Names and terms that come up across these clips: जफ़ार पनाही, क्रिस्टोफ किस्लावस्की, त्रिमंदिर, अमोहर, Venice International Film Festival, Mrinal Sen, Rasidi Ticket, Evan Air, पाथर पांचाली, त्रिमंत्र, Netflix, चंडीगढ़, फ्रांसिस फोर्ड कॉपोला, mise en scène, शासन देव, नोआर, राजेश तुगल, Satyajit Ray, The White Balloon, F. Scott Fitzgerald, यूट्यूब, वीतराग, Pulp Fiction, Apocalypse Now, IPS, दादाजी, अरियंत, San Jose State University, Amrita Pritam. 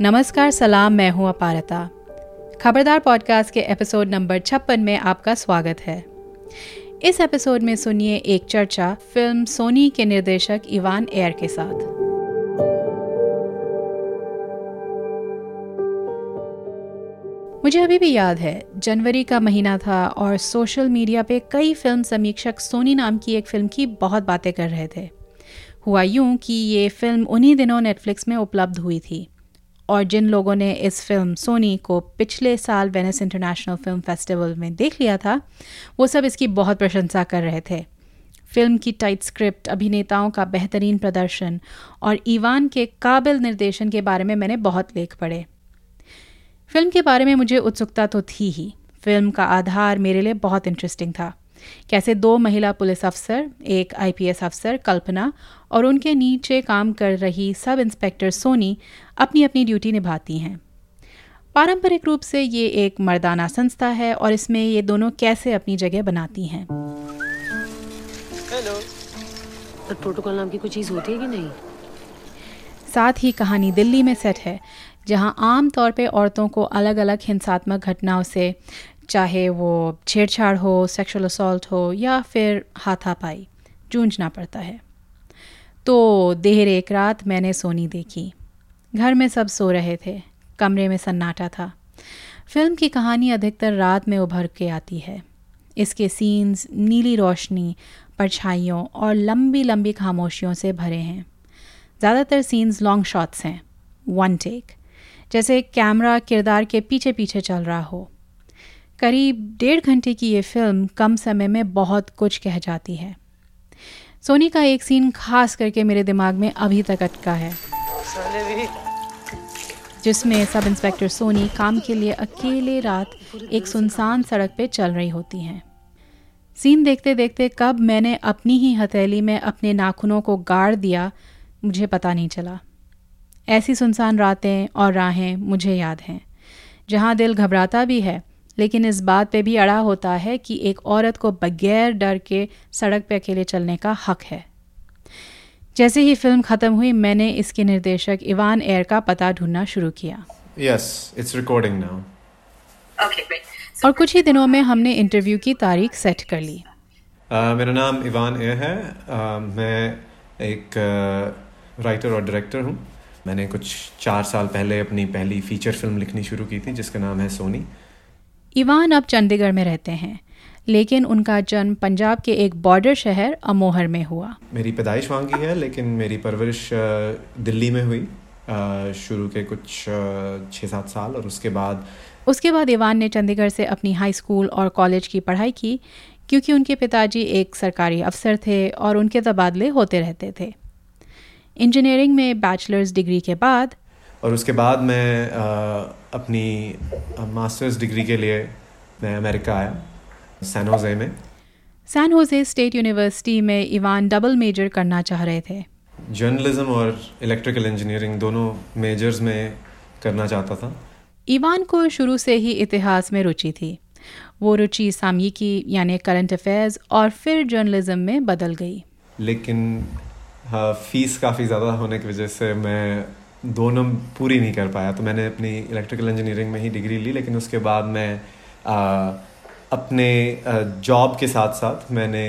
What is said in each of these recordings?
नमस्कार, सलाम, मैं हूं अपारता। खबरदार पॉडकास्ट के एपिसोड नंबर 56 में आपका स्वागत है। इस एपिसोड में सुनिए एक चर्चा फिल्म सोनी के निर्देशक इवान एयर के साथ। मुझे अभी भी याद है, जनवरी का महीना था और सोशल मीडिया पे कई फिल्म समीक्षक सोनी नाम की एक फिल्म की बहुत बातें कर रहे थे। हुआ यूं कि ये फिल्म उन्हीं दिनों नेटफ्लिक्स में उपलब्ध हुई थी और जिन लोगों ने इस फिल्म सोनी को पिछले साल वेनिस इंटरनेशनल फिल्म फेस्टिवल में देख लिया था, वो सब इसकी बहुत प्रशंसा कर रहे थे। फिल्म की टाइट स्क्रिप्ट, अभिनेताओं का बेहतरीन प्रदर्शन और इवान के काबिल निर्देशन के बारे में मैंने बहुत लेख पढ़े। फिल्म के बारे में मुझे उत्सुकता तो थी ही, फिल्म का आधार मेरे लिए बहुत इंटरेस्टिंग था। कैसे दो महिला पुलिस अफसर, एक आईपीएस अफसर कल्पना और उनके नीचे काम कर रही सब इंस्पेक्टर सोनी अपनी अपनी ड्यूटी निभाती हैं। पारंपरिक रूप से ये एक मर्दाना संस्था है और इसमें ये दोनों कैसे अपनी जगह बनाती हैं। हेलो, तो प्रोटोकॉल नाम की कोई चीज़ होती है कि नहीं? साथ ही कहानी दिल्ली में सेट है, जहाँ आम तौर पर औरतों को अलग अलग हिंसात्मक घटनाओं से, चाहे वो छेड़छाड़ हो, सेक्सुअल असॉल्ट हो या फिर हाथापाई, जूझना पड़ता है। तो देर एक रात मैंने सोनी देखी। घर में सब सो रहे थे, कमरे में सन्नाटा था। फिल्म की कहानी अधिकतर रात में उभर के आती है। इसके सीन्स नीली रोशनी, परछाइयों और लंबी लंबी खामोशियों से भरे हैं। ज़्यादातर सीन्स लॉन्ग शॉट्स हैं, वन टेक, जैसे कैमरा किरदार के पीछे पीछे चल रहा हो। करीब 1.5 घंटे की ये फिल्म कम समय में बहुत कुछ कह जाती है। सोनी का एक सीन खास करके मेरे दिमाग में अभी तक अटका है, जिसमें सब इंस्पेक्टर सोनी काम के लिए अकेले रात एक सुनसान सड़क पे चल रही होती हैं। सीन देखते देखते कब मैंने अपनी ही हथेली में अपने नाखूनों को गाड़ दिया, मुझे पता नहीं चला। ऐसी सुनसान रातें और राहें मुझे याद हैं, जहाँ दिल घबराता भी है लेकिन इस बात पे भी अड़ा होता है कि एक औरत को बगैर डर के सड़क पे अकेले चलने का हक है। जैसे ही फिल्म खत्म हुई, मैंने इसके निर्देशक इवान एयर का पता ढूंढना शुरू किया। Yes, it's recording now. Okay, great. So, और कुछ ही दिनों में हमने इंटरव्यू की तारीख सेट कर ली। मेरा नाम इवान एयर है। मैं एक राइटर और डायरेक्टर हूँ। मैंने कुछ 4 साल पहले अपनी पहली फीचर फिल्म लिखनी शुरू की थी, जिसका नाम है सोनी। इवान अब चंडीगढ़ में रहते हैं, लेकिन उनका जन्म पंजाब के एक बॉर्डर शहर अमोहर में हुआ। मेरी पैदाइश वहाँ की है, लेकिन मेरी परवरिश दिल्ली में हुई शुरू के कुछ 6-7 साल, और उसके बाद इवान ने चंडीगढ़ से अपनी हाई स्कूल और कॉलेज की पढ़ाई की, क्योंकि उनके पिताजी एक सरकारी अफसर थे और उनके तबादले होते रहते थे। इंजीनियरिंग में बैचलर्स डिग्री के बाद मैं अपनी मास्टर्स डिग्री के लिए मैं अमेरिका आया, सैन होजे स्टेट यूनिवर्सिटी में। इवान डबल मेजर करना चाह रहे थे, जर्नलिज्म और इलेक्ट्रिकल इंजीनियरिंग, दोनों मेजर्स में करना चाहता था। इवान को शुरू से ही इतिहास में रुचि थी। वो रुचि सामयिकी यानी करंट अफेयर्स और फिर जर्नलिज्म में बदल गई। लेकिन फीस काफ़ी ज़्यादा होने की वजह से मैं दोनों पूरी नहीं कर पाया, तो मैंने अपनी इलेक्ट्रिकल इंजीनियरिंग में ही डिग्री ली। लेकिन उसके बाद मैं अपने जॉब के साथ साथ मैंने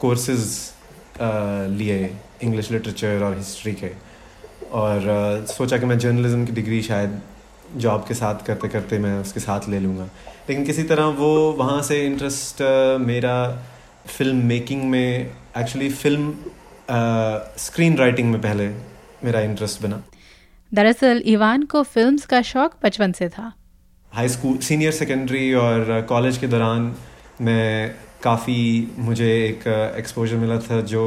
कोर्सेज लिए इंग्लिश लिटरेचर और हिस्ट्री के, और सोचा कि मैं जर्नलिज्म की डिग्री शायद जॉब के साथ करते करते मैं उसके साथ ले लूँगा। लेकिन किसी तरह वो वहाँ से इंटरेस्ट मेरा फिल्म मेकिंग में, एक्चुअली फिल्म स्क्रीन राइटिंग में पहले मेरा इंटरेस्ट बना। दरअसल इवान को फिल्म्स का शौक बचपन से था। हाई स्कूल, सीनियर सेकेंडरी और कॉलेज के दौरान मैं काफ़ी, मुझे एक एक्सपोजर मिला था जो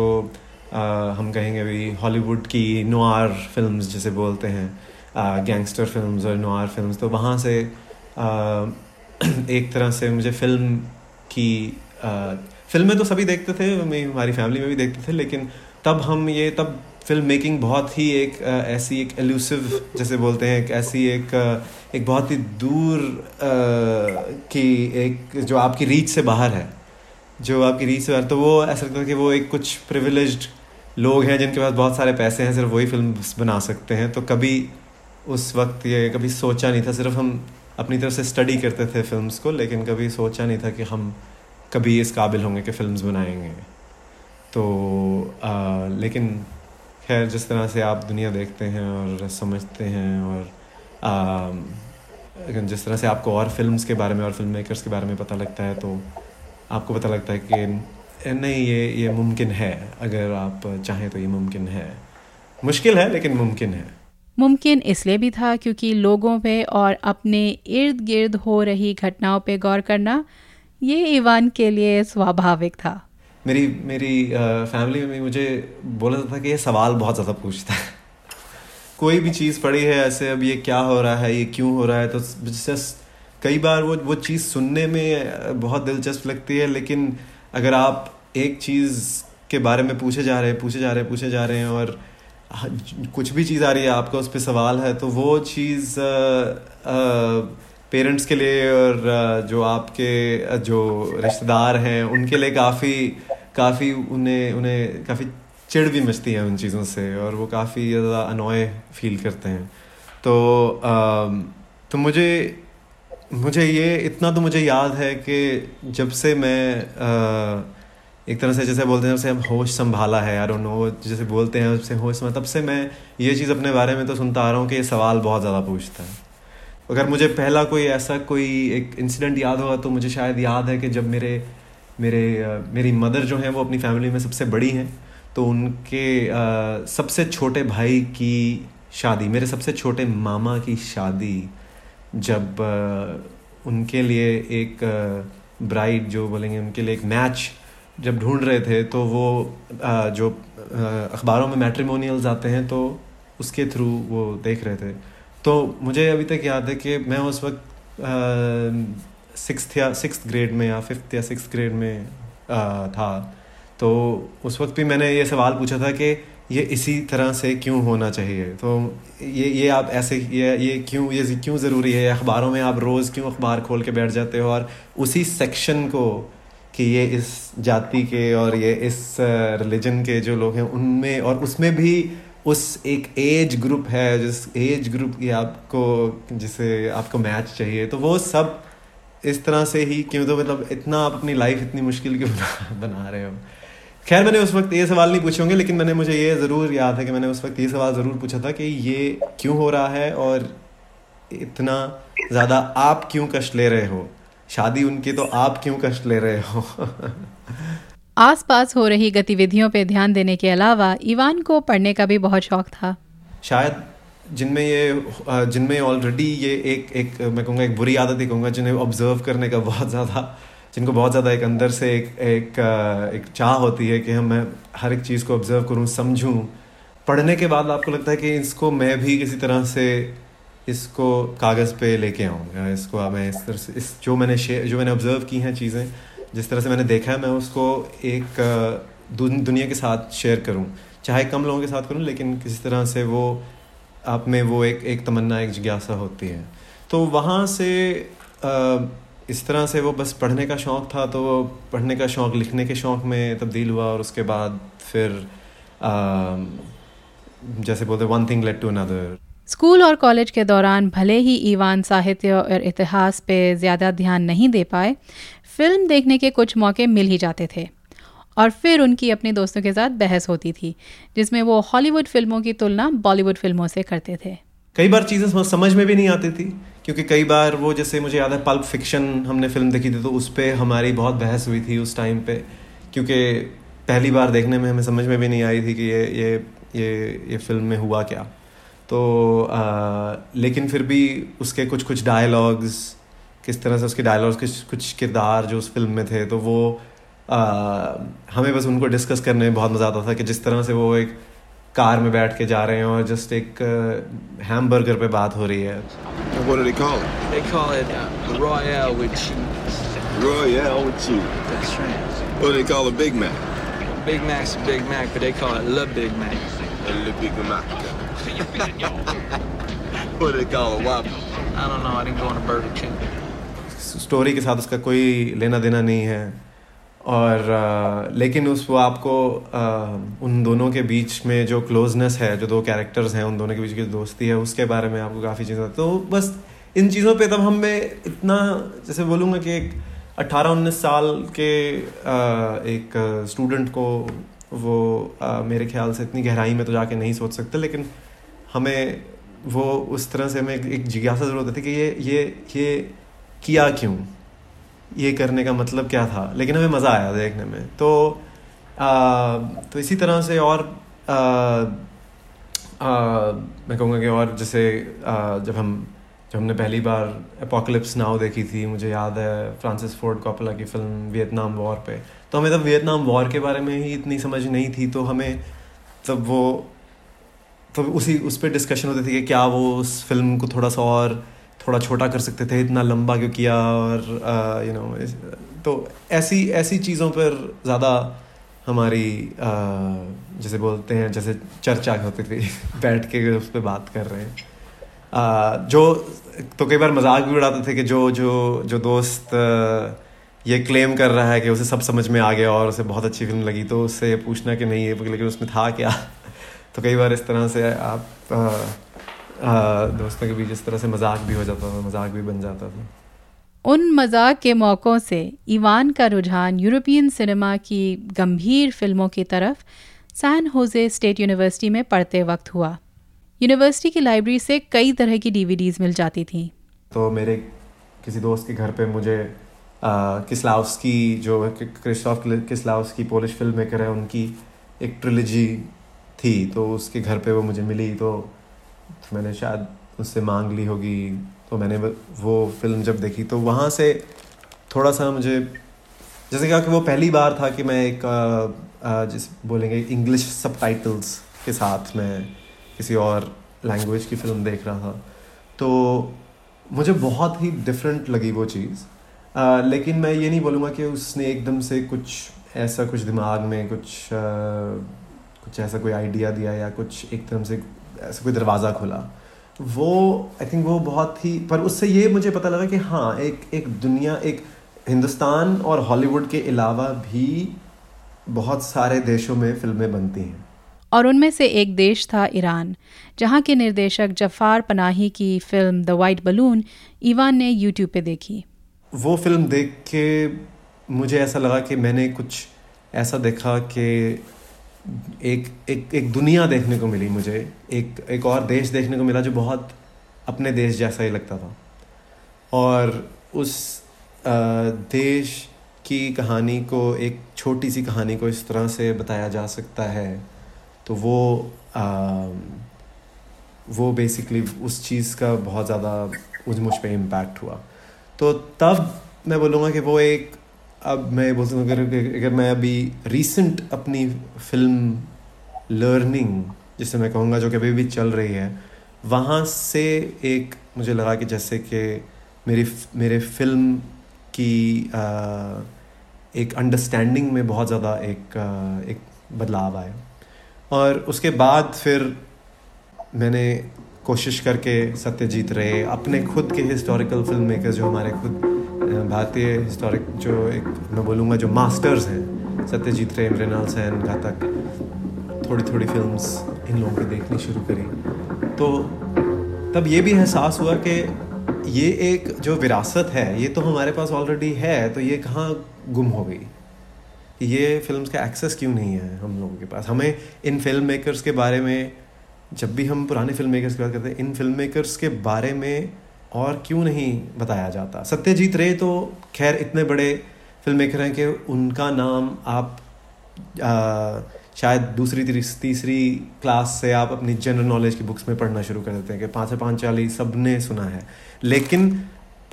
हम कहेंगे भी हॉलीवुड की नोआर फिल्म्स जिसे बोलते हैं, गैंगस्टर फिल्म्स और नोआर फिल्म्स। तो वहाँ से एक तरह से मुझे फिल्म की फिल्में तो सभी देखते थे, हमारी फैमिली में भी देखते थे, लेकिन तब फिल्म मेकिंग बहुत ही एक ऐसी एक एल्यूसिव जैसे बोलते हैं, एक ऐसी एक बहुत ही दूर की एक जो आपकी रीच से बाहर है, तो वो ऐसा लगता है कि वो एक कुछ प्रिविलेज्ड लोग हैं जिनके पास बहुत सारे पैसे हैं, सिर्फ वही फिल्म बना सकते हैं। तो कभी उस वक्त ये कभी सोचा नहीं था, सिर्फ हम अपनी तरफ से स्टडी करते थे फिल्म्स को, लेकिन कभी सोचा नहीं था कि हम कभी इस काबिल होंगे कि फिल्म्स बनाएंगे। तो लेकिन खैर जिस तरह से आप दुनिया देखते हैं और समझते हैं और जिस तरह से आपको और फिल्म्स के बारे में और फिल्म मेकर्स के बारे में पता लगता है, तो आपको पता लगता है कि नहीं, ये मुमकिन है, अगर आप चाहें तो ये मुमकिन है। मुश्किल है लेकिन मुमकिन है। मुमकिन इसलिए भी था क्योंकि लोगों पे और अपने इर्द गिर्द हो रही घटनाओं पे गौर करना ये इवान के लिए स्वाभाविक था। मेरी फैमिली में मुझे बोला था कि ये सवाल बहुत ज़्यादा पूछता है, कोई भी चीज़ पड़ी है ऐसे, अब ये क्या हो रहा है, ये क्यों हो रहा है। तो जस्ट कई बार वो चीज़ सुनने में बहुत दिलचस्प लगती है, लेकिन अगर आप एक चीज़ के बारे में पूछे जा रहे हैं और कुछ भी चीज़ आ रही है आपका उस पर सवाल है, तो वो चीज़ पेरेंट्स के लिए और जो आपके जो रिश्तेदार हैं उनके लिए काफ़ी उन्हें काफ़ी चिढ़ भी मचती है उन चीज़ों से, और वो काफ़ी ज़्यादा अनॉय फील करते हैं। तो मुझे ये इतना तो मुझे याद है कि जब से मैं एक तरह से जैसे बोलते हैं जब से हम होश संभाला है, आई डोंट नो, जैसे बोलते हैं उससे होश संभाला, तब से मैं ये चीज़ अपने बारे में तो सुनता आ रहा हूँ कि ये सवाल बहुत ज़्यादा पूछता है। अगर मुझे पहला कोई एक इंसिडेंट याद होगा तो मुझे शायद याद है कि जब मेरी मदर जो हैं वो अपनी फैमिली में सबसे बड़ी हैं, तो उनके सबसे छोटे भाई की शादी, मेरे सबसे छोटे मामा की शादी, जब उनके लिए एक ब्राइड जो बोलेंगे उनके लिए एक मैच जब ढूंढ रहे थे, तो वो जो अखबारों में मैट्रिमोनियल्स आते हैं तो उसके थ्रू वो देख रहे थे। तो मुझे अभी तक याद है कि मैं उस वक्त फिफ्थ या सिक्स्थ ग्रेड में था, तो उस वक्त भी मैंने ये सवाल पूछा था कि ये इसी तरह से क्यों होना चाहिए, तो ये आप ऐसे ये क्यों ज़रूरी है, अखबारों में आप रोज़ क्यों अखबार खोल के बैठ जाते हो और उसी सेक्शन को कि ये इस जाति के और ये इस रिलीजन के जो लोग हैं उनमें, और उसमें भी उस एक एज ग्रुप है जिस एज ग्रुप की जिसे आपको मैच चाहिए, तो वो सब इस तरह से ही क्यों। तो मतलब इतना आप अपनी लाइफ इतनी मुश्किल क्यों बना रहे हो। खैर मैंने उस वक्त ये सवाल नहीं पूछे होंगे, लेकिन मुझे ये ज़रूर याद है कि मैंने उस वक्त ये सवाल ज़रूर पूछा था कि ये क्यों हो रहा है और इतना ज़्यादा आप क्यों कष्ट ले रहे हो, शादी उनकी तो आप क्यों कष्ट ले रहे हो। आसपास हो रही गतिविधियों पे ध्यान देने के अलावा इवान को पढ़ने का भी बहुत शौक था। शायद जिनमें ऑलरेडी ये एक मैं कहूँगा एक बुरी आदत ही कहूँगा, जिन्हें ऑब्जर्व करने का जिनको बहुत ज़्यादा एक अंदर से एक चाह होती है कि मैं हर एक चीज़ को ऑब्जर्व करूँ, समझूँ। पढ़ने के बाद आपको लगता है कि इसको मैं भी किसी तरह से इसको कागज़ पे लेके आऊँगा, इसको मैं इस तरह से जो मैंने ऑब्ज़र्व की हैं चीज़ें, जिस तरह से मैंने देखा है, मैं उसको एक दुनिया के साथ शेयर करूं, चाहे कम लोगों के साथ करूं, लेकिन किसी तरह से वो आप में वो एक तमन्ना, एक जिज्ञासा होती है। तो वहाँ से इस तरह से वो बस पढ़ने का शौक़ था, तो पढ़ने का शौक़ लिखने के शौक़ में तब्दील हुआ, और उसके बाद फिर जैसे बोलते one thing led to another. School और कॉलेज के दौरान भले ही इवान साहित्य और इतिहास पे ज़्यादा ध्यान नहीं दे पाए, फिल्म देखने के कुछ मौके मिल ही जाते थे, और फिर उनकी अपने दोस्तों के साथ बहस होती थी जिसमें वो हॉलीवुड फिल्मों की तुलना बॉलीवुड फिल्मों से करते थे। कई बार चीज़ें समझ में भी नहीं आती थी, क्योंकि कई बार वो, जैसे मुझे याद है पल्प फिक्शन हमने फिल्म देखी थी, तो उस पर हमारी बहुत बहस हुई थी उस टाइम पे, क्योंकि पहली बार देखने में हमें समझ में भी नहीं आई थी कि ये फिल्म में हुआ क्या। तो लेकिन फिर भी उसके कुछ डायलॉग्स, किस तरह से उसके डायलॉग्स, कुछ किरदार जो उस फिल्म में थे, तो वो हमें बस उनको डिस्कस करने में बहुत मज़ा आता था, कि जिस तरह से वो एक कार में बैठ के जा रहे हैं और जस्ट एक हैमबर्गर पे बात हो रही है। What do they call it? They call it Royale with cheese. Royale with cheese. That's right. What do they call a Big Mac? Big Mac's a Big Mac, but they call it Le Big Mac. Le Big Mac. What do they call a Whopper? I don't know. I didn't go on a Burger King. Story के साथ उसका कोई लेना देना नहीं है, और लेकिन उस वो आपको उन दोनों के बीच में जो क्लोजनेस है, जो दो कैरेक्टर्स हैं उन दोनों के बीच की दोस्ती है, उसके बारे में आपको काफ़ी चीज़ें, तो बस इन चीज़ों पे तब हमें इतना, जैसे बोलूँगा कि एक 18-19 साल के एक स्टूडेंट को वो मेरे ख्याल से इतनी गहराई में तो जाके नहीं सोच सकते, लेकिन हमें वो उस तरह से हमें एक जिज्ञासा ज़रूर होती थी कि ये किया क्यों, ये करने का मतलब क्या था, लेकिन हमें मज़ा आया देखने में। तो इसी तरह से और मैं कहूँगा कि और जैसे जब हमने पहली बार एपोकलिप्स नाउ देखी थी, मुझे याद है फ्रांसिस फोर्ड कॉपोला की फिल्म वियतनाम वॉर पे, तो हमें तब वियतनाम वॉर के बारे में ही इतनी समझ नहीं थी, तो हमें तब वो तब उसी उस पर डिस्कशन होती थी कि क्या वो उस फिल्म को थोड़ा सा और थोड़ा छोटा कर सकते थे, इतना लंबा क्यों किया, और यू नो तो ऐसी चीज़ों पर ज़्यादा हमारी जैसे बोलते हैं जैसे चर्चा होती थी बैठ के उस पर बात कर रहे हैं। जो तो कई बार मजाक भी उड़ाते थे कि जो दोस्त ये क्लेम कर रहा है कि उसे सब समझ में आ गया और उसे बहुत अच्छी फिल्म लगी, तो उससे पूछना कि नहीं है लेकिन उसमें था क्या। तो कई बार इस तरह से आप दोस्तों के बीच इस तरह से मजाक भी हो जाता था, मजाक भी बन जाता था। उन मजाक के मौक़ों से इवान का रुझान यूरोपियन सिनेमा की गंभीर फिल्मों की तरफ सैन होजे स्टेट यूनिवर्सिटी में पढ़ते वक्त हुआ। यूनिवर्सिटी की लाइब्रेरी से कई तरह की डीवीडीज़ मिल जाती थी। तो मेरे किसी दोस्त के घर पे मुझे किस्लावस्की, जो क्रिस्टोफ किस्लावस्की Polish film maker है, उनकी एक ट्रिलॉजी थी, तो उसके घर पे वो मुझे मिली, तो मैंने शायद उससे मांग ली होगी। तो मैंने वो फिल्म जब देखी तो वहाँ से थोड़ा सा मुझे जैसे कहा कि वो पहली बार था कि मैं एक जिस बोलेंगे इंग्लिश सबटाइटल्स के साथ मैं किसी और लैंग्वेज की फ़िल्म देख रहा था, तो मुझे बहुत ही डिफरेंट लगी वो चीज़। लेकिन मैं ये नहीं बोलूँगा कि उसने एकदम से कुछ दिमाग में कुछ ऐसा कोई आइडिया दिया या कुछ एकदम से ऐसा कोई दरवाज़ा खुला। वो आई थिंक वो बहुत ही, पर उससे ये मुझे पता लगा कि हाँ, एक दुनिया, एक हिंदुस्तान और हॉलीवुड के अलावा भी बहुत सारे देशों में फिल्में बनती हैं। और उनमें से एक देश था ईरान, जहाँ के निर्देशक जफ़ार पनाही की film the white balloon Ivan ने यूट्यूब पे देखी। वो फिल्म देख के मुझे ऐसा लगा कि मैंने कुछ ऐसा देखा कि एक दुनिया देखने को मिली, मुझे एक और देश देखने को मिला जो बहुत अपने देश जैसा ही लगता था, और उस देश की कहानी को, एक छोटी सी कहानी को इस तरह से बताया जा सकता है। तो वो बेसिकली उस चीज़ का बहुत ज़्यादा मुझ पे इम्पैक्ट हुआ। तो तब मैं बोलूँगा कि वो एक, अब मैं बोलता हूँ अगर मैं अभी रीसेंट अपनी फिल्म लर्निंग, जिसे मैं कहूँगा जो कि अभी भी चल रही है, वहाँ से एक मुझे लगा कि जैसे कि मेरे फिल्म की एक अंडरस्टैंडिंग में बहुत ज़्यादा एक बदलाव आया। और उसके बाद फिर मैंने कोशिश करके सत्यजीत रे, अपने खुद के हिस्टोरिकल फिल्म मेकर, जो हमारे खुद भारतीय हिस्टोरिक, जो एक मैं बोलूँगा जो मास्टर्स हैं, सत्यजीत रे, मृणाल सेन, घातक, थोड़ी थोड़ी फिल्म्स इन लोगों की देखनी शुरू करी। तो तब ये भी एहसास हुआ कि ये एक जो विरासत है, ये तो हमारे पास ऑलरेडी है, तो ये कहाँ गुम हो गई, कि ये फिल्म्स का एक्सेस क्यों नहीं है हम लोगों के पास। हमें इन फिल्म मेकर्स के बारे में, जब भी हम पुराने फिल्म मेकर्स की बात करते हैं, इन फिल्म मेकर्स के बारे में और क्यों नहीं बताया जाता। सत्यजीत रे तो खैर इतने बड़े फिल्म मेकर हैं कि उनका नाम आप शायद दूसरी तीसरी क्लास से आप अपनी जनरल नॉलेज की बुक्स में पढ़ना शुरू कर देते हैं कि पाथर पांचाली सबने सुना है, लेकिन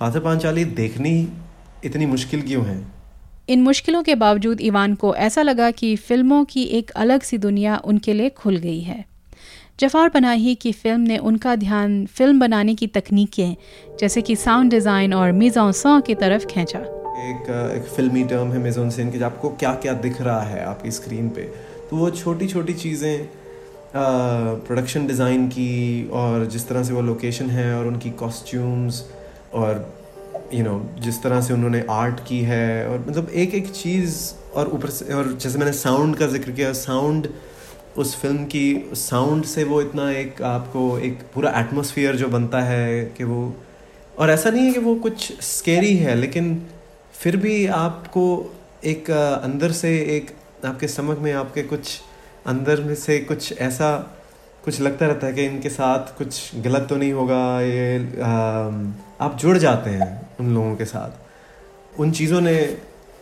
पाथर पांचाली देखनी इतनी मुश्किल क्यों है। इन मुश्किलों के बावजूद इवान को ऐसा लगा कि फिल्मों की एक अलग सी दुनिया उनके लिए खुल गई है। जफ़ार पनाही की फ़िल्म ने उनका ध्यान फिल्म बनाने की तकनीकें, जैसे कि साउंड डिज़ाइन और mise en scène की तरफ खींचा। एक फिल्मी टर्म है mise en scène की, आपको क्या क्या दिख रहा है आपकी स्क्रीन पे, तो वो छोटी छोटी चीज़ें प्रोडक्शन डिज़ाइन की, और जिस तरह से वो लोकेशन है और उनकी कॉस्ट्यूम्स, और यू नो जिस तरह से उन्होंने आर्ट की है, और मतलब एक एक चीज़ और ऊपर से, और जैसे मैंने साउंड का जिक्र किया, साउंड उस फिल्म की साउंड से वो इतना एक आपको एक पूरा एटमॉस्फेयर जो बनता है कि वो, और ऐसा नहीं है कि वो कुछ स्केरी है, लेकिन फिर भी आपको एक अंदर से एक आपके समझ में आपके कुछ अंदर में से कुछ ऐसा कुछ लगता रहता है कि इनके साथ कुछ गलत तो नहीं होगा, ये आप जुड़ जाते हैं उन लोगों के साथ। उन चीज़ों ने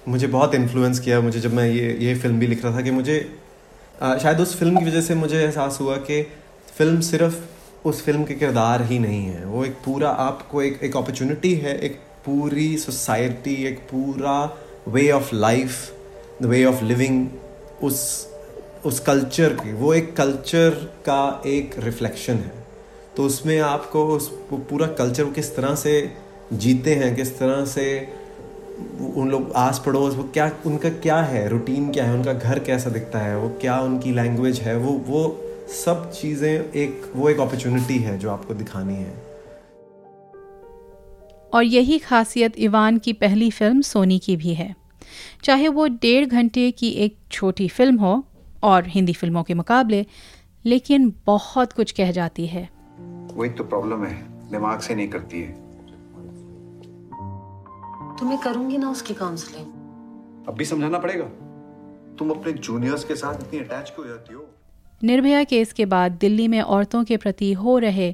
मुझे बहुत इन्फ्लुएंस किया। मुझे जब मैं ये फिल्म भी लिख रहा था कि मुझे शायद उस फिल्म की वजह से मुझे एहसास हुआ कि फिल्म सिर्फ उस फिल्म के किरदार ही नहीं है, वो एक पूरा आपको एक अपॉर्चुनिटी है, एक पूरी सोसाइटी, एक पूरा way of life, the way of living, उस कल्चर की, वो एक कल्चर का एक रिफ्लेक्शन है। तो उसमें आपको उस पूरा कल्चर किस तरह से जीते हैं, किस तरह से उन लोग आस पड़ोस, वो क्या उनका क्या है, रूटीन क्या है, उनका घर कैसा दिखता है, वो क्या उनकी लैंग्वेज है, वो सब चीज़ें एक अपॉर्चुनिटी है जो आपको दिखानी है। और यही खासियत इवान की पहली फिल्म सोनी की भी है। चाहे वो 1.5 घंटे की एक छोटी फिल्म हो और हिंदी फिल्मों के मुकाबले, लेकिन बहुत कुछ कह जाती है। वही तो प्रॉब्लम है, दिमाग से नहीं करती है। तुम्हें करूंगी ना उसकी काउंसलिंग। अब भी समझाना पड़ेगा। तुम अपने जूनियर्स के साथ इतनी अटैच क्यों जाती हो? निर्भया केस के बाद दिल्ली में औरतों के प्रति हो रहे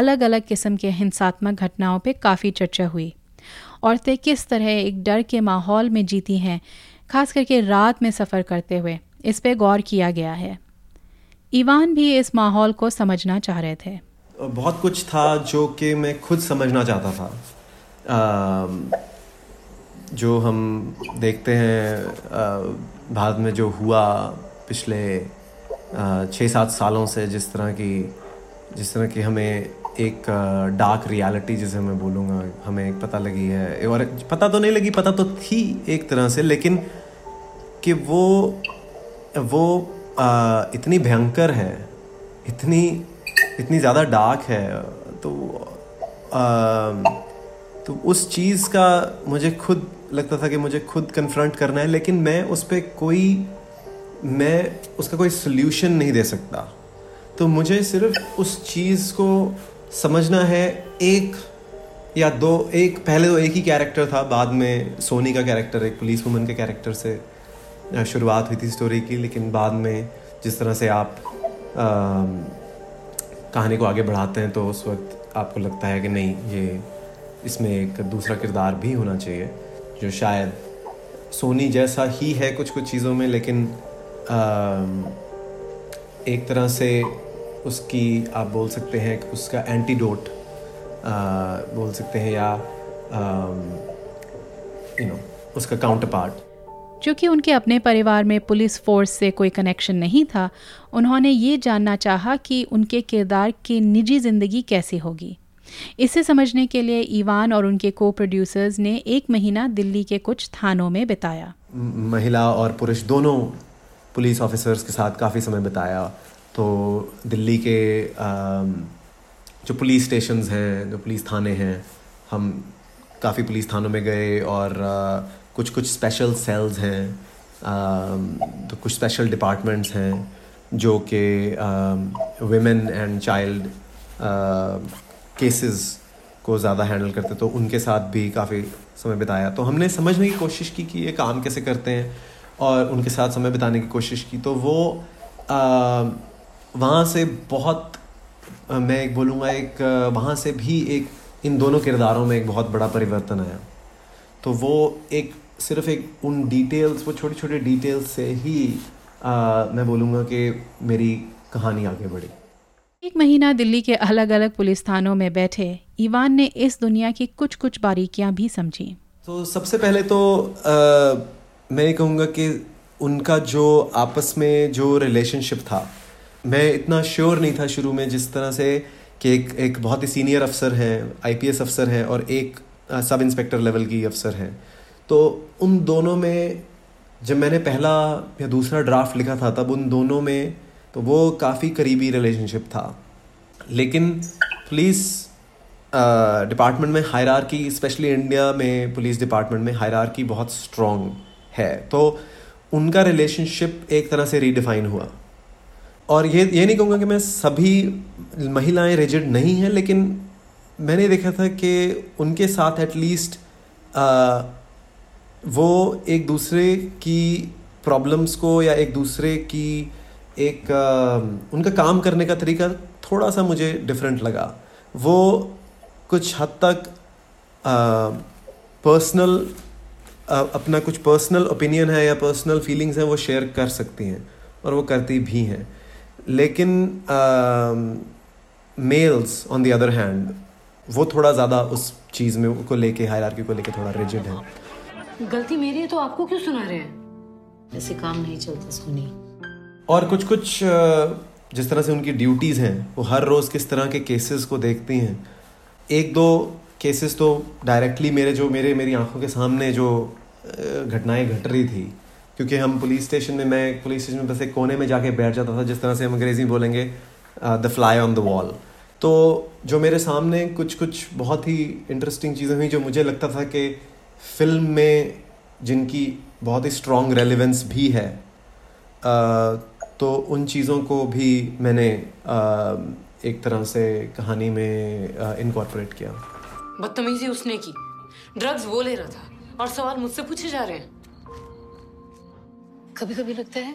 अलग अलग किस्म के हिंसात्मक घटनाओं पे काफ़ी चर्चा हुई। औरतें किस तरह एक डर के माहौल में जीती हैं, खास करके रात में सफ़र करते हुए, इस पे गौर किया गया है। इवान भी इस माहौल को समझना चाह रहे थे। बहुत कुछ था जो कि मैं खुद समझना चाहता था। जो हम देखते हैं भारत में जो हुआ पिछले 6-7 सालों से, जिस तरह की हमें एक डार्क रियलिटी, जिसे मैं बोलूँगा, हमें पता लगी है, और पता तो नहीं लगी, पता तो थी एक तरह से, लेकिन कि वो इतनी भयंकर है, इतनी ज़्यादा डार्क है, तो उस चीज़ का मुझे खुद लगता था कि मुझे खुद कन्फ्रंट करना है, लेकिन मैं उसका कोई सल्यूशन नहीं दे सकता। तो मुझे सिर्फ उस चीज़ को समझना है। पहले तो एक ही कैरेक्टर था, बाद में सोनी का कैरेक्टर, एक पुलिस वुमन के कैरेक्टर से शुरुआत हुई थी स्टोरी की, लेकिन बाद में जिस तरह से आप कहानी को आगे बढ़ाते हैं तो उस वक्त आपको लगता है कि नहीं, ये इसमें एक दूसरा किरदार भी होना चाहिए जो शायद सोनी जैसा ही है कुछ चीज़ों में, लेकिन एक तरह से उसकी आप बोल सकते हैं कि उसका एंटीडोट बोल सकते हैं, या उसका काउंटर पार्ट। चूँकि उनके अपने परिवार में पुलिस फोर्स से कोई कनेक्शन नहीं था, उन्होंने ये जानना चाहा कि उनके किरदार की निजी ज़िंदगी कैसी होगी। इसे समझने के लिए इवान और उनके को प्रोड्यूसर्स ने 1 महीना दिल्ली के कुछ थानों में बिताया। महिला और पुरुष दोनों पुलिस ऑफिसर्स के साथ काफ़ी समय बिताया। तो दिल्ली के जो पुलिस स्टेशंस हैं, जो पुलिस थाने हैं, हम काफ़ी पुलिस थानों में गए, और कुछ स्पेशल सेल्स हैं, तो कुछ स्पेशल डिपार्टमेंट्स हैं जो कि विमेन एंड चाइल्ड केसेस को ज़्यादा हैंडल करते, तो उनके साथ भी काफ़ी समय बिताया। तो हमने समझने की कोशिश की कि ये काम कैसे करते हैं, और उनके साथ समय बिताने की कोशिश की। तो वो वहाँ से बहुत, मैं एक बोलूँगा, एक वहाँ से भी एक इन दोनों किरदारों में एक बहुत बड़ा परिवर्तन आया। तो वो सिर्फ उन डिटेल्स, वो छोटे छोटे डिटेल्स से ही मैं बोलूँगा कि मेरी कहानी आगे बढ़ी। 1 महीना दिल्ली के अलग अलग पुलिस थानों में बैठे इवान ने इस दुनिया की कुछ बारीकियां भी समझी। तो सबसे पहले तो मैं ये कहूँगा कि उनका जो आपस में जो रिलेशनशिप था, मैं इतना श्योर नहीं था शुरू में, जिस तरह से कि एक बहुत ही सीनियर अफसर है, IPS अफसर है, और एक सब इंस्पेक्टर लेवल की अफसर है। तो उन दोनों में जब मैंने पहला या दूसरा ड्राफ्ट लिखा था, तब उन दोनों में तो वो काफ़ी करीबी रिलेशनशिप था। लेकिन पुलिस डिपार्टमेंट में हायरार्की, स्पेशली इंडिया में पुलिस डिपार्टमेंट में हायरार्की बहुत स्ट्रॉन्ग है। तो उनका रिलेशनशिप एक तरह से रीडिफाइन हुआ। और ये नहीं कहूँगा कि मैं सभी महिलाएं रिजिड नहीं हैं, लेकिन मैंने देखा था कि उनके साथ एटलीस्ट वो एक दूसरे की प्रॉब्लम्स को या एक दूसरे की एक उनका काम करने का तरीका थोड़ा सा मुझे डिफरेंट लगा। वो कुछ हद तक अपना कुछ पर्सनल ओपिनियन है या पर्सनल फीलिंग्स हैं वो शेयर कर सकती हैं और वो करती भी हैं। लेकिन males on the other hand वो थोड़ा ज़्यादा उस चीज़ में को लेके हायरार्की को लेके थोड़ा रिजिड है। गलती मेरी है तो आपको क्यों सुना रहे हैं? ऐसे काम नहीं चलता सोनी। और कुछ कुछ जिस तरह से उनकी ड्यूटीज़ हैं, वो हर रोज़ किस तरह के केसेस को देखती हैं। एक दो केसेस तो डायरेक्टली मेरी आंखों के सामने जो घटनाएं घट रही थी, क्योंकि हम मैं पुलिस स्टेशन में बस एक कोने में जाके बैठ जाता था, जिस तरह से हम अंग्रेजी बोलेंगे the fly on the wall. तो जो मेरे सामने कुछ बहुत ही इंटरेस्टिंग चीज़ें हुई जो मुझे लगता था कि फिल्म में जिनकी बहुत ही स्ट्रॉन्ग रेलेवेंस भी है, तो उन चीज़ों को भी मैंने एक तरह से कहानी में इनकॉर्पोरेट किया। बदतमीजी उसने की, ड्रग्स वो ले रहा था और सवाल मुझसे पूछे जा रहे हैं। कभी कभी लगता है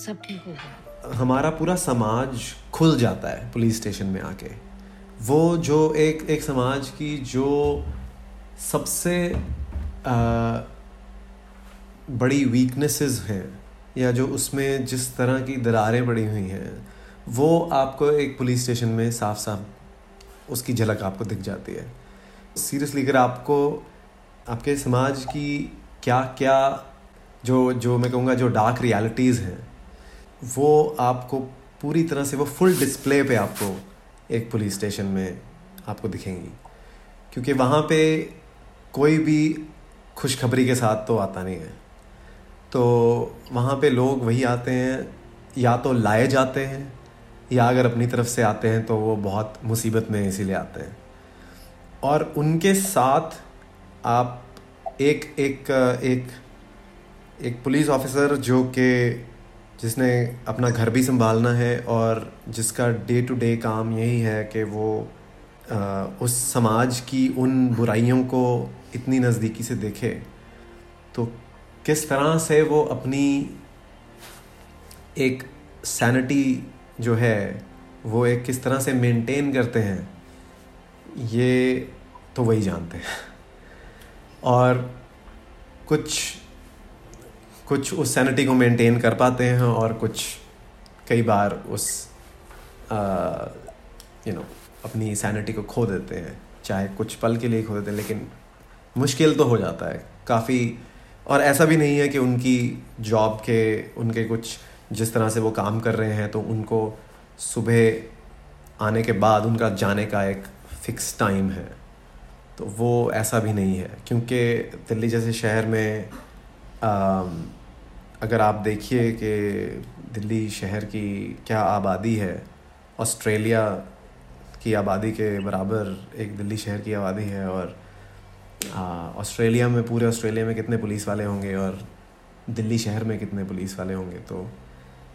सब ठीक हो गया। हमारा पूरा समाज खुल जाता है पुलिस स्टेशन में आके। वो जो एक समाज की जो सबसे बड़ी वीकनेसेस हैं या जो उसमें जिस तरह की दरारें पड़ी हुई हैं, वो आपको एक पुलिस स्टेशन में साफ उसकी झलक आपको दिख जाती है। सीरियसली अगर आपको आपके समाज की क्या क्या जो मैं कहूँगा जो डार्क रियलिटीज़ हैं, वो आपको पूरी तरह से वो फुल डिस्प्ले पे आपको एक पुलिस स्टेशन में आपको दिखेंगी, क्योंकि वहाँ पे कोई भी खुशखबरी के साथ तो आता नहीं है। तो वहाँ पे लोग वही आते हैं, या तो लाए जाते हैं या अगर अपनी तरफ से आते हैं तो वो बहुत मुसीबत में इसीलिए आते हैं। और उनके साथ आप एक एक एक एक पुलिस ऑफिसर जो कि जिसने अपना घर भी संभालना है और जिसका डे टू डे काम यही है कि वो उस समाज की उन बुराइयों को इतनी नज़दीकी से देखे, तो किस तरह से वो अपनी एक सैनिटी जो है वो एक किस तरह से मेंटेन करते हैं, ये तो वही जानते हैं। और कुछ उस सैनिटी को मेंटेन कर पाते हैं और कुछ कई बार उस अपनी सैनिटी को खो देते हैं, चाहे कुछ पल के लिए खो देते हैं, लेकिन मुश्किल तो हो जाता है काफ़ी। और ऐसा भी नहीं है कि उनकी जॉब के उनके कुछ जिस तरह से वो काम कर रहे हैं तो उनको सुबह आने के बाद उनका जाने का एक फिक्स टाइम है, तो वो ऐसा भी नहीं है। क्योंकि दिल्ली जैसे शहर में अगर आप देखिए कि दिल्ली शहर की क्या आबादी है, ऑस्ट्रेलिया की आबादी के बराबर एक दिल्ली शहर की आबादी है। और ऑस्ट्रेलिया में पूरे ऑस्ट्रेलिया में कितने पुलिस वाले होंगे और दिल्ली शहर में कितने पुलिस वाले होंगे, तो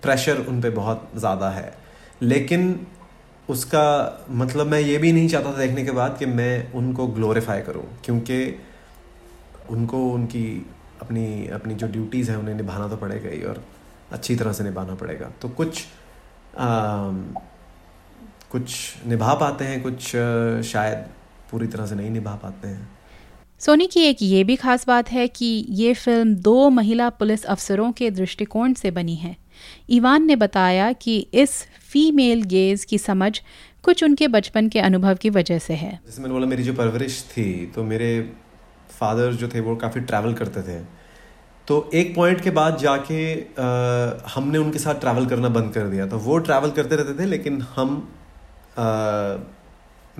प्रेशर उन पे बहुत ज़्यादा है। लेकिन उसका मतलब मैं ये भी नहीं चाहता था देखने के बाद कि मैं उनको ग्लोरीफाई करूं, क्योंकि उनको उनकी अपनी जो ड्यूटीज़ हैं उन्हें निभाना तो पड़ेगा ही और अच्छी तरह से निभाना पड़ेगा। तो कुछ निभा पाते हैं, कुछ शायद पूरी तरह से नहीं निभा पाते हैं। सोनी की एक ये भी खास बात है कि ये फिल्म दो महिला पुलिस अफसरों के दृष्टिकोण से बनी है। इवान ने बताया कि इस फीमेल गेज की समझ कुछ उनके बचपन के अनुभव की वजह से है। जैसे मैंने बोला मेरी जो परवरिश थी, तो मेरे फादर जो थे वो काफ़ी ट्रैवल करते थे, तो एक पॉइंट के बाद जाके हमने उनके साथ ट्रैवल करना बंद कर दिया। तो वो ट्रैवल करते रहते थे, लेकिन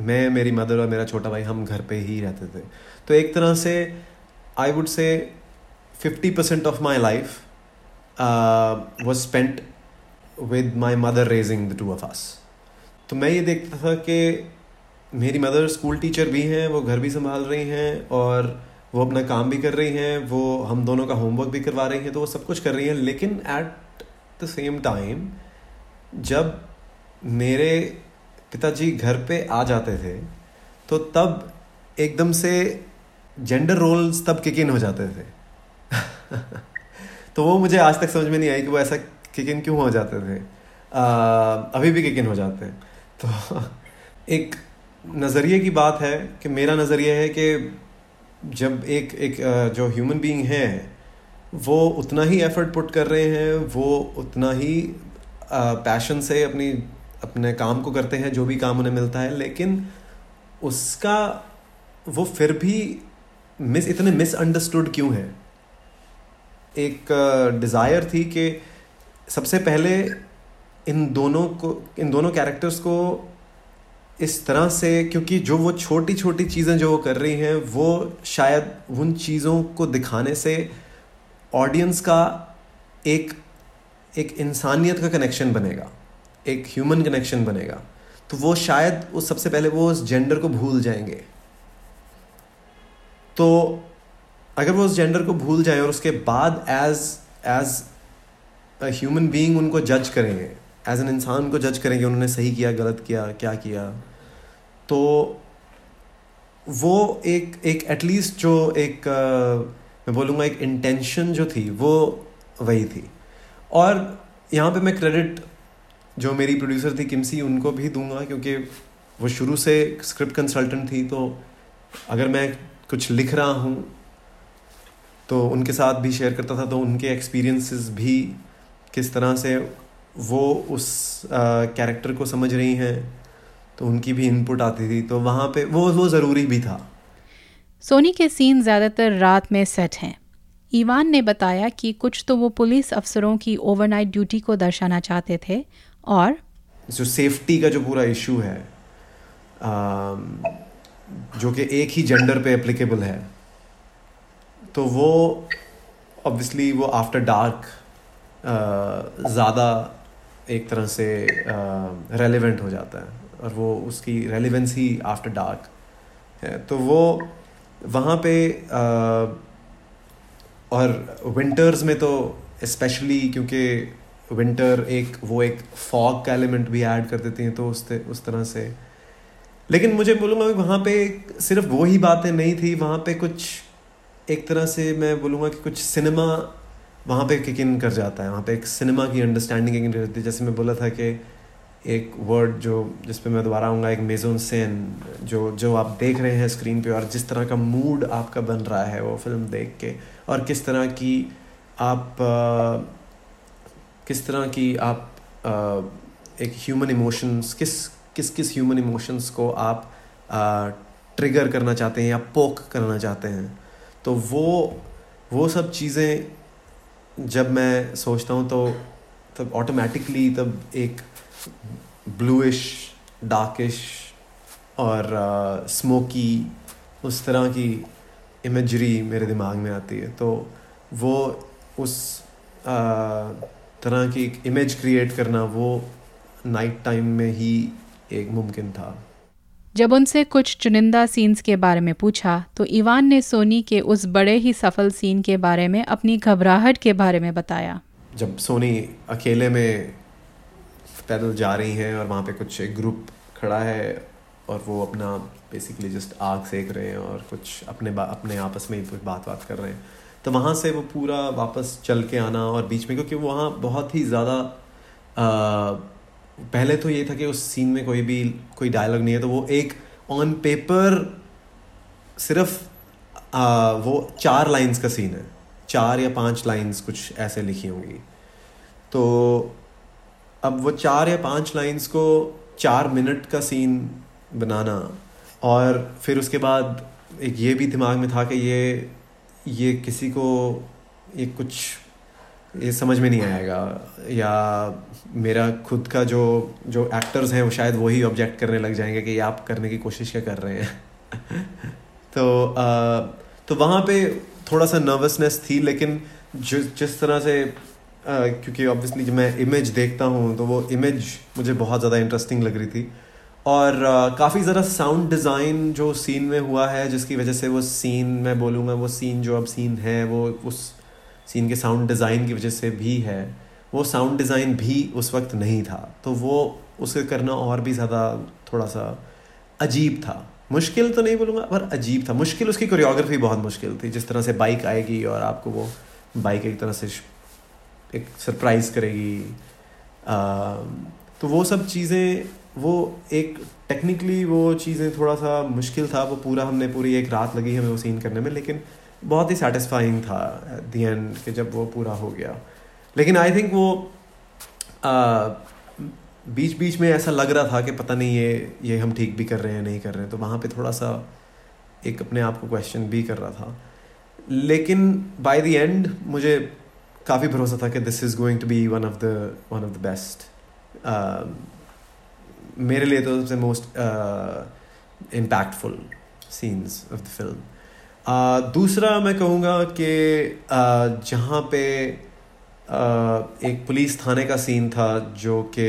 मैं, मेरी मदर और मेरा छोटा भाई हम घर पे ही रहते थे। तो एक तरह से I would say 50% of my life was spent with my mother raising the two of us. तो मैं ये देखता था कि मेरी मदर स्कूल टीचर भी हैं, वो घर भी संभाल रही हैं और वो अपना काम भी कर रही हैं, वो हम दोनों का होमवर्क भी करवा रही हैं, तो वो सब कुछ कर रही हैं। लेकिन एट द सेम टाइम जब मेरे पिताजी घर पे आ जाते थे तो तब एकदम से जेंडर रोल्स तब किक इन हो जाते थे तो वो मुझे आज तक समझ में नहीं आई कि वो ऐसा किक इन क्यों हो जाते थे। अभी भी किक इन हो जाते हैं। तो एक नज़रिए की बात है कि मेरा नज़रिया है कि जब एक जो ह्यूमन बीइंग है वो उतना ही एफर्ट पुट कर रहे हैं, वो उतना ही पैशन से अपने काम को करते हैं जो भी काम उन्हें मिलता है, लेकिन उसका वो फिर भी इतने मिसअंडरस्टूड क्यों है। एक डिज़ायर थी कि सबसे पहले इन दोनों कैरेक्टर्स को इस तरह से, क्योंकि जो वो छोटी छोटी चीज़ें जो वो कर रही हैं वो शायद उन चीज़ों को दिखाने से ऑडियंस का एक इंसानियत का कनेक्शन बनेगा, एक ह्यूमन कनेक्शन बनेगा, तो वो शायद उस सबसे पहले वो उस जेंडर को भूल जाएंगे। तो अगर वो उस जेंडर को भूल जाएं और उसके बाद एज अ ह्यूमन बीइंग उनको जज करेंगे, एज एन इंसान को जज करेंगे, उन्होंने सही किया, गलत किया, क्या किया, तो वो एक एटलीस्ट जो एक मैं बोलूँगा एक इंटेंशन जो थी वो वही थी। और यहाँ पे मैं क्रेडिट जो मेरी प्रोड्यूसर थी किमसी उनको भी दूंगा, क्योंकि वो शुरू से स्क्रिप्ट कंसल्टेंट थी, तो अगर मैं कुछ लिख रहा हूँ तो उनके साथ भी शेयर करता था, तो उनके एक्सपीरियंसेस भी किस तरह से वो उस कैरेक्टर को समझ रही हैं, तो उनकी भी इनपुट आती थी, तो वहाँ पे वो ज़रूरी भी था। सोनी के सीन ज़्यादातर रात में सेट हैं। ईवान ने बताया कि कुछ तो वो पुलिस अफसरों की ओवरनाइट ड्यूटी को दर्शाना चाहते थे, और जो सेफ्टी का जो पूरा इशू है जो कि एक ही जेंडर पे एप्लीकेबल है, तो वो ऑब्वियसली वो आफ्टर डार्क ज़्यादा एक तरह से रेलेवेंट हो जाता है, और वो उसकी रेलेवेंस ही आफ्टर डार्क है, तो वो वहाँ पे और विंटर्स में तो स्पेशली, क्योंकि विंटर एक फॉग का एलिमेंट भी ऐड कर देती हैं, तो उस तरह से। लेकिन मुझे बोलूँगा वहाँ पे सिर्फ वो ही बातें नहीं थी, वहाँ पे कुछ एक तरह से मैं बोलूँगा कि कुछ सिनेमा वहाँ पे किक इन कर जाता है, वहाँ पे एक सिनेमा की अंडरस्टैंडिंग किक इन कर जाती है। जैसे मैं बोला था कि एक वर्ड जो जिस पे मैं दोबारा आऊँगा, एक मेजोन सेन जो आप देख रहे हैं स्क्रीन पे, और जिस तरह का मूड आपका बन रहा है वो फिल्म देख के, और किस तरह की आप एक ह्यूमन इमोशंस किस ह्यूमन इमोशंस को आप ट्रिगर करना चाहते हैं या पोक करना चाहते हैं, तो वो सब चीज़ें जब मैं सोचता हूँ तो तब ऑटोमेटिकली तब एक ब्लूइश, डार्किश और स्मोकी उस तरह की इमेजरी मेरे दिमाग में आती है, तो वो उस तरह की एक इमेज क्रिएट करना वो नाइट टाइम में ही एक मुमकिन था। जब उनसे कुछ चुनिंदा सीन्स के बारे में पूछा तो इवान ने सोनी के उस बड़े ही सफल सीन के बारे में अपनी घबराहट के बारे में बताया। जब सोनी अकेले में पैदल जा रही हैं और वहाँ पे कुछ एक ग्रुप खड़ा है और वो अपना बेसिकली जस्ट आग सेक रहे हैं और कुछ अपने आपस में कुछ बात कर रहे हैं, तो वहाँ से वो पूरा वापस चल के आना, और बीच में क्योंकि वहाँ बहुत ही ज़्यादा पहले तो ये था कि उस सीन में कोई डायलॉग नहीं है, तो वो एक ऑन पेपर सिर्फ वो 4 लाइन्स का सीन है, 4 या 5 लाइन्स कुछ ऐसे लिखी होंगी, तो अब वो 4 या 5 लाइन्स को 4 मिनट का सीन बनाना, और फिर उसके बाद एक ये भी दिमाग में था कि ये किसी को ये कुछ ये समझ में नहीं आएगा, या मेरा खुद का जो एक्टर्स हैं वो शायद वही ऑब्जेक्ट करने लग जाएंगे कि ये आप करने की कोशिश क्या कर रहे हैं तो वहाँ पे थोड़ा सा नर्वसनेस थी। लेकिन जिस तरह से क्योंकि ऑब्वियसली जब मैं इमेज देखता हूँ तो वो इमेज मुझे बहुत ज़्यादा इंटरेस्टिंग लग रही थी, और काफ़ी ज़रा साउंड डिज़ाइन जो सीन में हुआ है, जिसकी वजह से वो सीन, मैं बोलूँगा वो सीन जो अब सीन है, वो उस सीन के साउंड डिज़ाइन की वजह से भी है, वो साउंड डिज़ाइन भी उस वक्त नहीं था, तो वो उसे करना और भी ज़्यादा थोड़ा सा अजीब था। मुश्किल तो नहीं बोलूँगा पर अजीब था। मुश्किल उसकी कोरियोग्राफी बहुत मुश्किल थी, जिस तरह से बाइक आएगी और आपको वो बाइक एक तरह से एक सरप्राइज़ करेगी, तो वो सब चीज़ें, वो एक टेक्निकली वो चीज़ें थोड़ा सा मुश्किल था। वो पूरा हमने पूरी एक रात लगी हमें वो सीन करने में, लेकिन बहुत ही सेटिस्फाइंग था एट दी एंड के जब वो पूरा हो गया। लेकिन आई थिंक वो बीच बीच में ऐसा लग रहा था कि पता नहीं ये हम ठीक भी कर रहे हैं नहीं कर रहे हैं, तो वहाँ पे थोड़ा सा एक अपने आप को क्वेश्चन भी कर रहा था। लेकिन बाय द एंड मुझे काफ़ी भरोसा था कि this is going to be one of the best, मेरे लिए तो सबसे most impactful scenes of the film. दूसरा मैं कहूँगा कि जहाँ पे एक पुलिस थाने का सीन था जो कि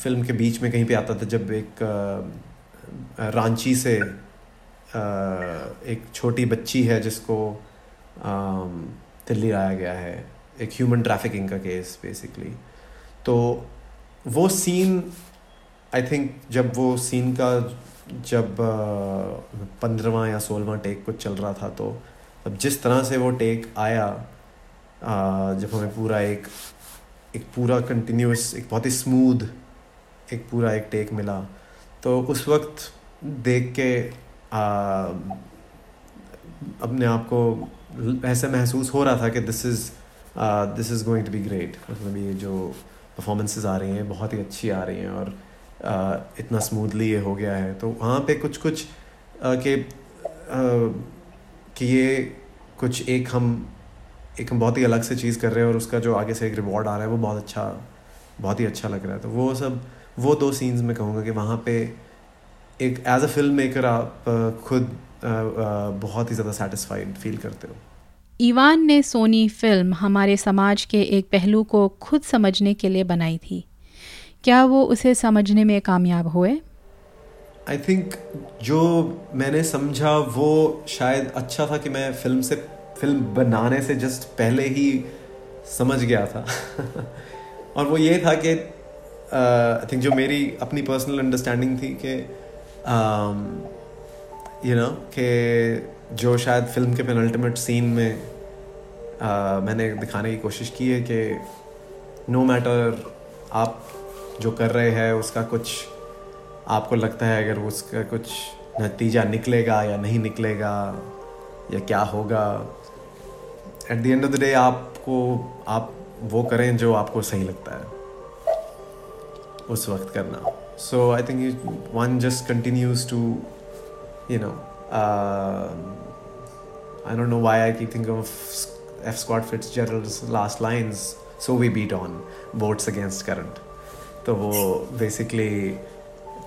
फिल्म के बीच में कहीं पे आता था, जब एक रांची से एक छोटी बच्ची है जिसको दिल्ली लाया गया है, एक ह्यूमन ट्रैफिकिंग का केस बेसिकली। तो वो सीन, आई थिंक जब वो सीन का जब 15वां या 16वां टेक कुछ चल रहा था, तो अब जिस तरह से वो टेक आया, जब हमें पूरा एक पूरा कंटिन्यूस, एक बहुत ही स्मूद एक टेक मिला, तो उस वक्त देख के अपने आप को ऐसा महसूस हो रहा था कि this is going to be great. मतलब ये जो परफॉर्मेंसेस आ रही हैं बहुत ही अच्छी आ रही हैं और इतना स्मूथली ये हो गया है, तो वहाँ पे कुछ कि ये कुछ एक हम बहुत ही अलग से चीज़ कर रहे हैं और उसका जो आगे से एक रिवॉर्ड आ रहा है वो बहुत ही अच्छा लग रहा है। तो वो सब, वो दो सीन्स में कहूँगा कि वहाँ पे एक एज अ फिल्म मेकर आप खुद बहुत ही ज़्यादा सेटिस्फाइड फील करते हो। ईवान ने सोनी फिल्म हमारे समाज के एक पहलू को खुद समझने के लिए बनाई थी, क्या वो उसे समझने में कामयाब हुए? आई थिंक जो मैंने समझा वो शायद अच्छा था कि मैं फिल्म बनाने से जस्ट पहले ही समझ गया था और वो ये था कि आई थिंक जो मेरी अपनी पर्सनल अंडरस्टैंडिंग थी कि कि जो शायद फिल्म के पेनल्टीमेट सीन में मैंने दिखाने की कोशिश की है कि नो मैटर आप जो कर रहे हैं उसका कुछ आपको लगता है अगर उसका कुछ नतीजा निकलेगा या नहीं निकलेगा या क्या होगा, at the end of the day आप वो करें जो आपको सही लगता है उस वक्त करना। So I think one just continues to I don't know why I keep thinking of F. Scott Fitzgerald's last lines, so we beat on, boats against current. तो वो basically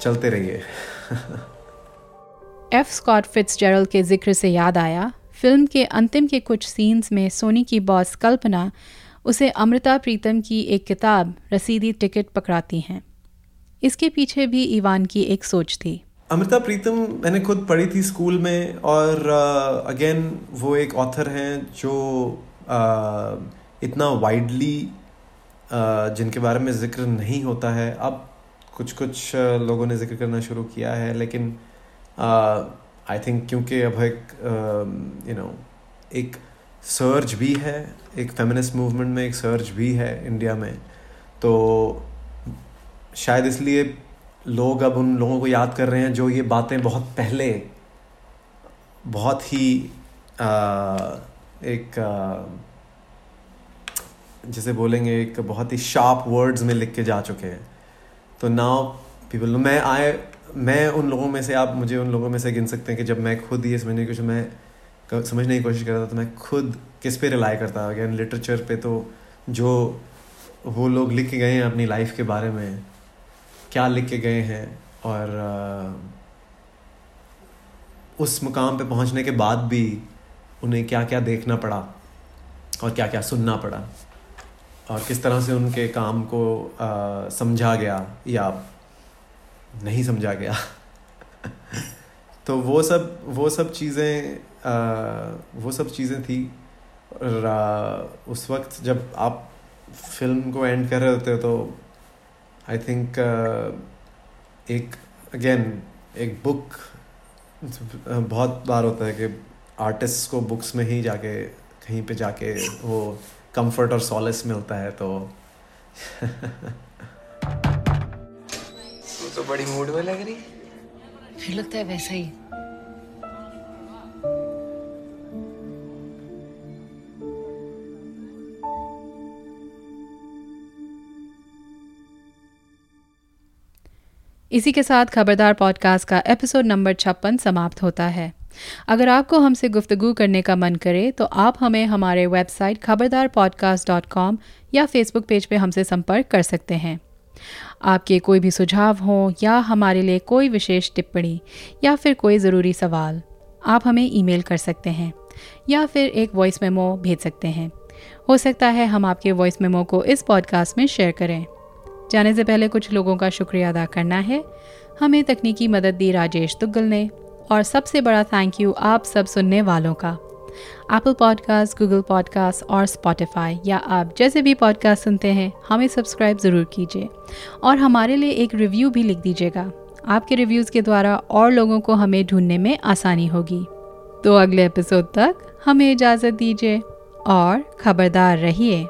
चलते रहिए। F. Scott Fitzgerald के जिक्र से याद आया, film के अंतिम के कुछ सीन्स में सोनी की बॉस कल्पना उसे अमृता प्रीतम की एक किताब रसीदी टिकट पकड़ाती हैं। इसके पीछे भी ईवान की एक सोच थी। अमृता प्रीतम मैंने खुद पढ़ी थी स्कूल में, और अगेन वो एक ऑथर हैं जो इतना वाइडली जिनके बारे में जिक्र नहीं होता है। अब कुछ लोगों ने जिक्र करना शुरू किया है, लेकिन आई थिंक क्योंकि अब एक एक सर्ज भी है, एक फेमिनिस्ट मूवमेंट में एक सर्ज भी है इंडिया में, तो शायद इसलिए लोग अब उन लोगों को याद कर रहे हैं जो ये बातें बहुत पहले बहुत ही जैसे बोलेंगे एक बहुत ही शार्प वर्ड्स में लिख के जा चुके हैं। तो नाउ पीपल, मैं उन लोगों में से, आप मुझे उन लोगों में से गिन सकते हैं कि जब मैं खुद ये समझने की कोशिश कर रहा था तो मैं खुद किस पे रिलाई करता, अगेन लिटरेचर पे। तो जो वो लोग लिख के गए हैं अपनी लाइफ के बारे में, क्या लिख के गए हैं, और उस मुकाम पे पहुंचने के बाद भी उन्हें क्या क्या देखना पड़ा और क्या क्या सुनना पड़ा और किस तरह से उनके काम को समझा गया या नहीं समझा गया। तो वो सब चीज़ें थी। उस वक्त जब आप फिल्म को एंड कर रहे होते हो तो आई थिंक एक बुक बहुत बार होता है कि आर्टिस्ट को बुक्स में ही जाके कहीं पे जाके वो कंफर्ट और सॉलेस मिलता है। तो तो बड़ी मूड में लग रही है, लगता है वैसा ही। इसी के साथ खबरदार पॉडकास्ट का एपिसोड नंबर 56 समाप्त होता है। अगर आपको हमसे गुफ्तगू करने का मन करे तो आप हमें हमारे वेबसाइट khabardarpodcast.com या फेसबुक पेज पे हमसे संपर्क कर सकते हैं। आपके कोई भी सुझाव हो या हमारे लिए कोई विशेष टिप्पणी या फिर कोई ज़रूरी सवाल, आप हमें ईमेल कर सकते हैं या फिर एक वॉइस मेमो भेज सकते हैं। हो सकता है हम आपके वॉइस मेमो को इस पॉडकास्ट में शेयर करें। जाने से पहले कुछ लोगों का शुक्रिया अदा करना है। हमें तकनीकी मदद दी राजेश तुगल ने, और सबसे बड़ा थैंक यू आप सब सुनने वालों का। एप्पल पॉडकास्ट, गूगल पॉडकास्ट और स्पॉटिफाई या आप जैसे भी पॉडकास्ट सुनते हैं, हमें सब्सक्राइब ज़रूर कीजिए और हमारे लिए एक रिव्यू भी लिख दीजिएगा। आपके रिव्यूज़ के द्वारा और लोगों को हमें ढूंढने में आसानी होगी। तो अगले एपिसोड तक हमें इजाज़त दीजिए और खबरदार रहिए।